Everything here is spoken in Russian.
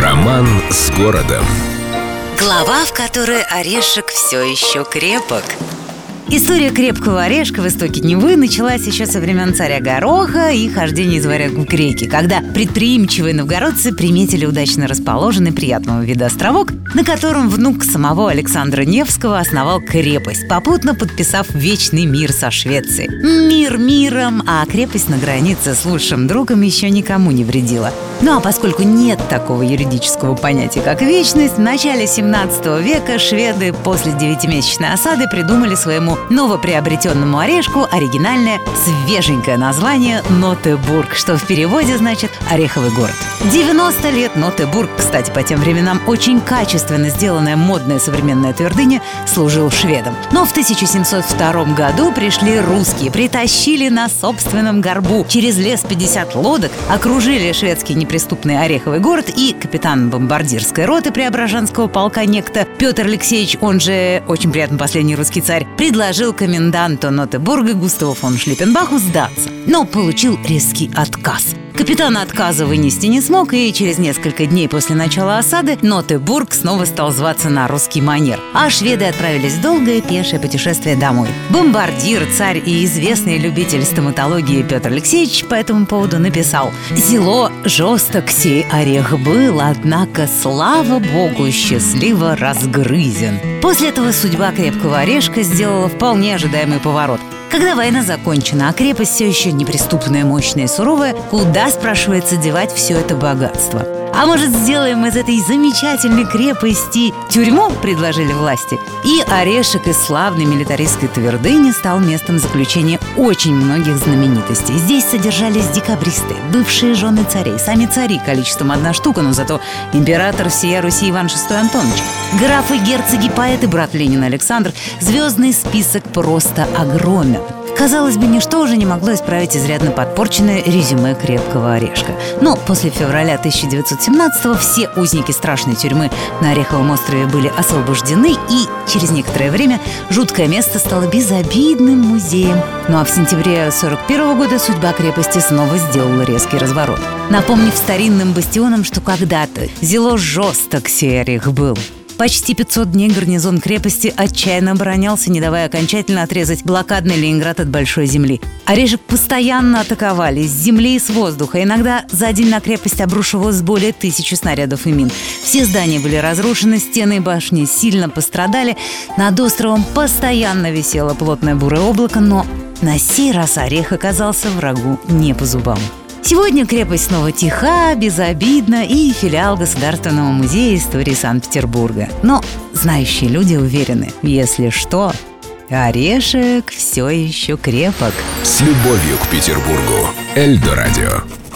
Роман с городом. Глава, в которой орешек все еще крепок. История крепкого орешка в истоке Невы началась еще со времен царя Гороха и хождения из варягов к реке, когда предприимчивые новгородцы приметили удачно расположенный приятного вида островок, на котором внук самого Александра Невского основал крепость, попутно подписав вечный мир со Швецией. Мир миром, а крепость на границе с лучшим другом еще никому не вредила. Ну а поскольку нет такого юридического понятия, как вечность, в начале 17 века шведы после 9-месячной осады придумали своему новоприобретенному орешку оригинальное, свеженькое название Нотебург, что в переводе значит «ореховый город». 90 лет Нотебург, кстати, по тем временам очень качественно сделанная модная современная твердыня, служил шведам. Но в 1702 году пришли русские, притащили на собственном горбу через лес 50 лодок, окружили шведский неприступный ореховый город, и капитан бомбардирской роты Преображенского полка некто Петр Алексеевич, он же очень приятный последний русский царь, предложил коменданту Нотебурга Густаву фон Шлиппенбаху сдаться, но получил резкий отказ. Капитан отказа вынести не смог, и через несколько дней после начала осады Нотебург снова стал зваться на русский манер. А шведы отправились в долгое пешее путешествие домой. Бомбардир, царь и известный любитель стоматологии Петр Алексеевич по этому поводу написал: «Зело жесток сей орех был, однако, слава богу, счастливо разгрызен». После этого судьба крепкого орешка сделала вполне ожидаемый поворот. Когда война закончена, а крепость все еще неприступная, мощная и суровая, куда, спрашивается, девать все это богатство? А может, сделаем из этой замечательной крепости тюрьму, предложили власти. И орешек из славной милитаристской твердыни стал местом заключения очень многих знаменитостей. Здесь содержались декабристы, бывшие жены царей, сами цари, количеством одна штука, но зато император всея Руси Иван Шестой Антонович, графы, герцоги, поэты, брат Ленина Александр. Звездный список просто огромен. Казалось бы, ничто уже не могло исправить изрядно подпорченное резюме крепкого орешка. Но после февраля 1917-го все узники страшной тюрьмы на Ореховом острове были освобождены, и через некоторое время жуткое место стало безобидным музеем. Ну а в сентябре 1941 года судьба крепости снова сделала резкий разворот, напомнив старинным бастионам, что когда-то зело жесток сей орех был. Почти 500 дней гарнизон крепости отчаянно оборонялся, не давая окончательно отрезать блокадный Ленинград от большой земли. Орешек постоянно атаковали с земли и с воздуха. Иногда за день на крепость обрушивалось более 1000 снарядов и мин. Все здания были разрушены, стены и башни сильно пострадали. Над островом постоянно висело плотное бурое облако, но на сей раз орех оказался врагу не по зубам. Сегодня крепость снова тиха, безобидна и филиал Государственного музея истории Санкт-Петербурга. Но знающие люди уверены, если что, орешек все еще крепок. С любовью к Петербургу. Эльдорадио.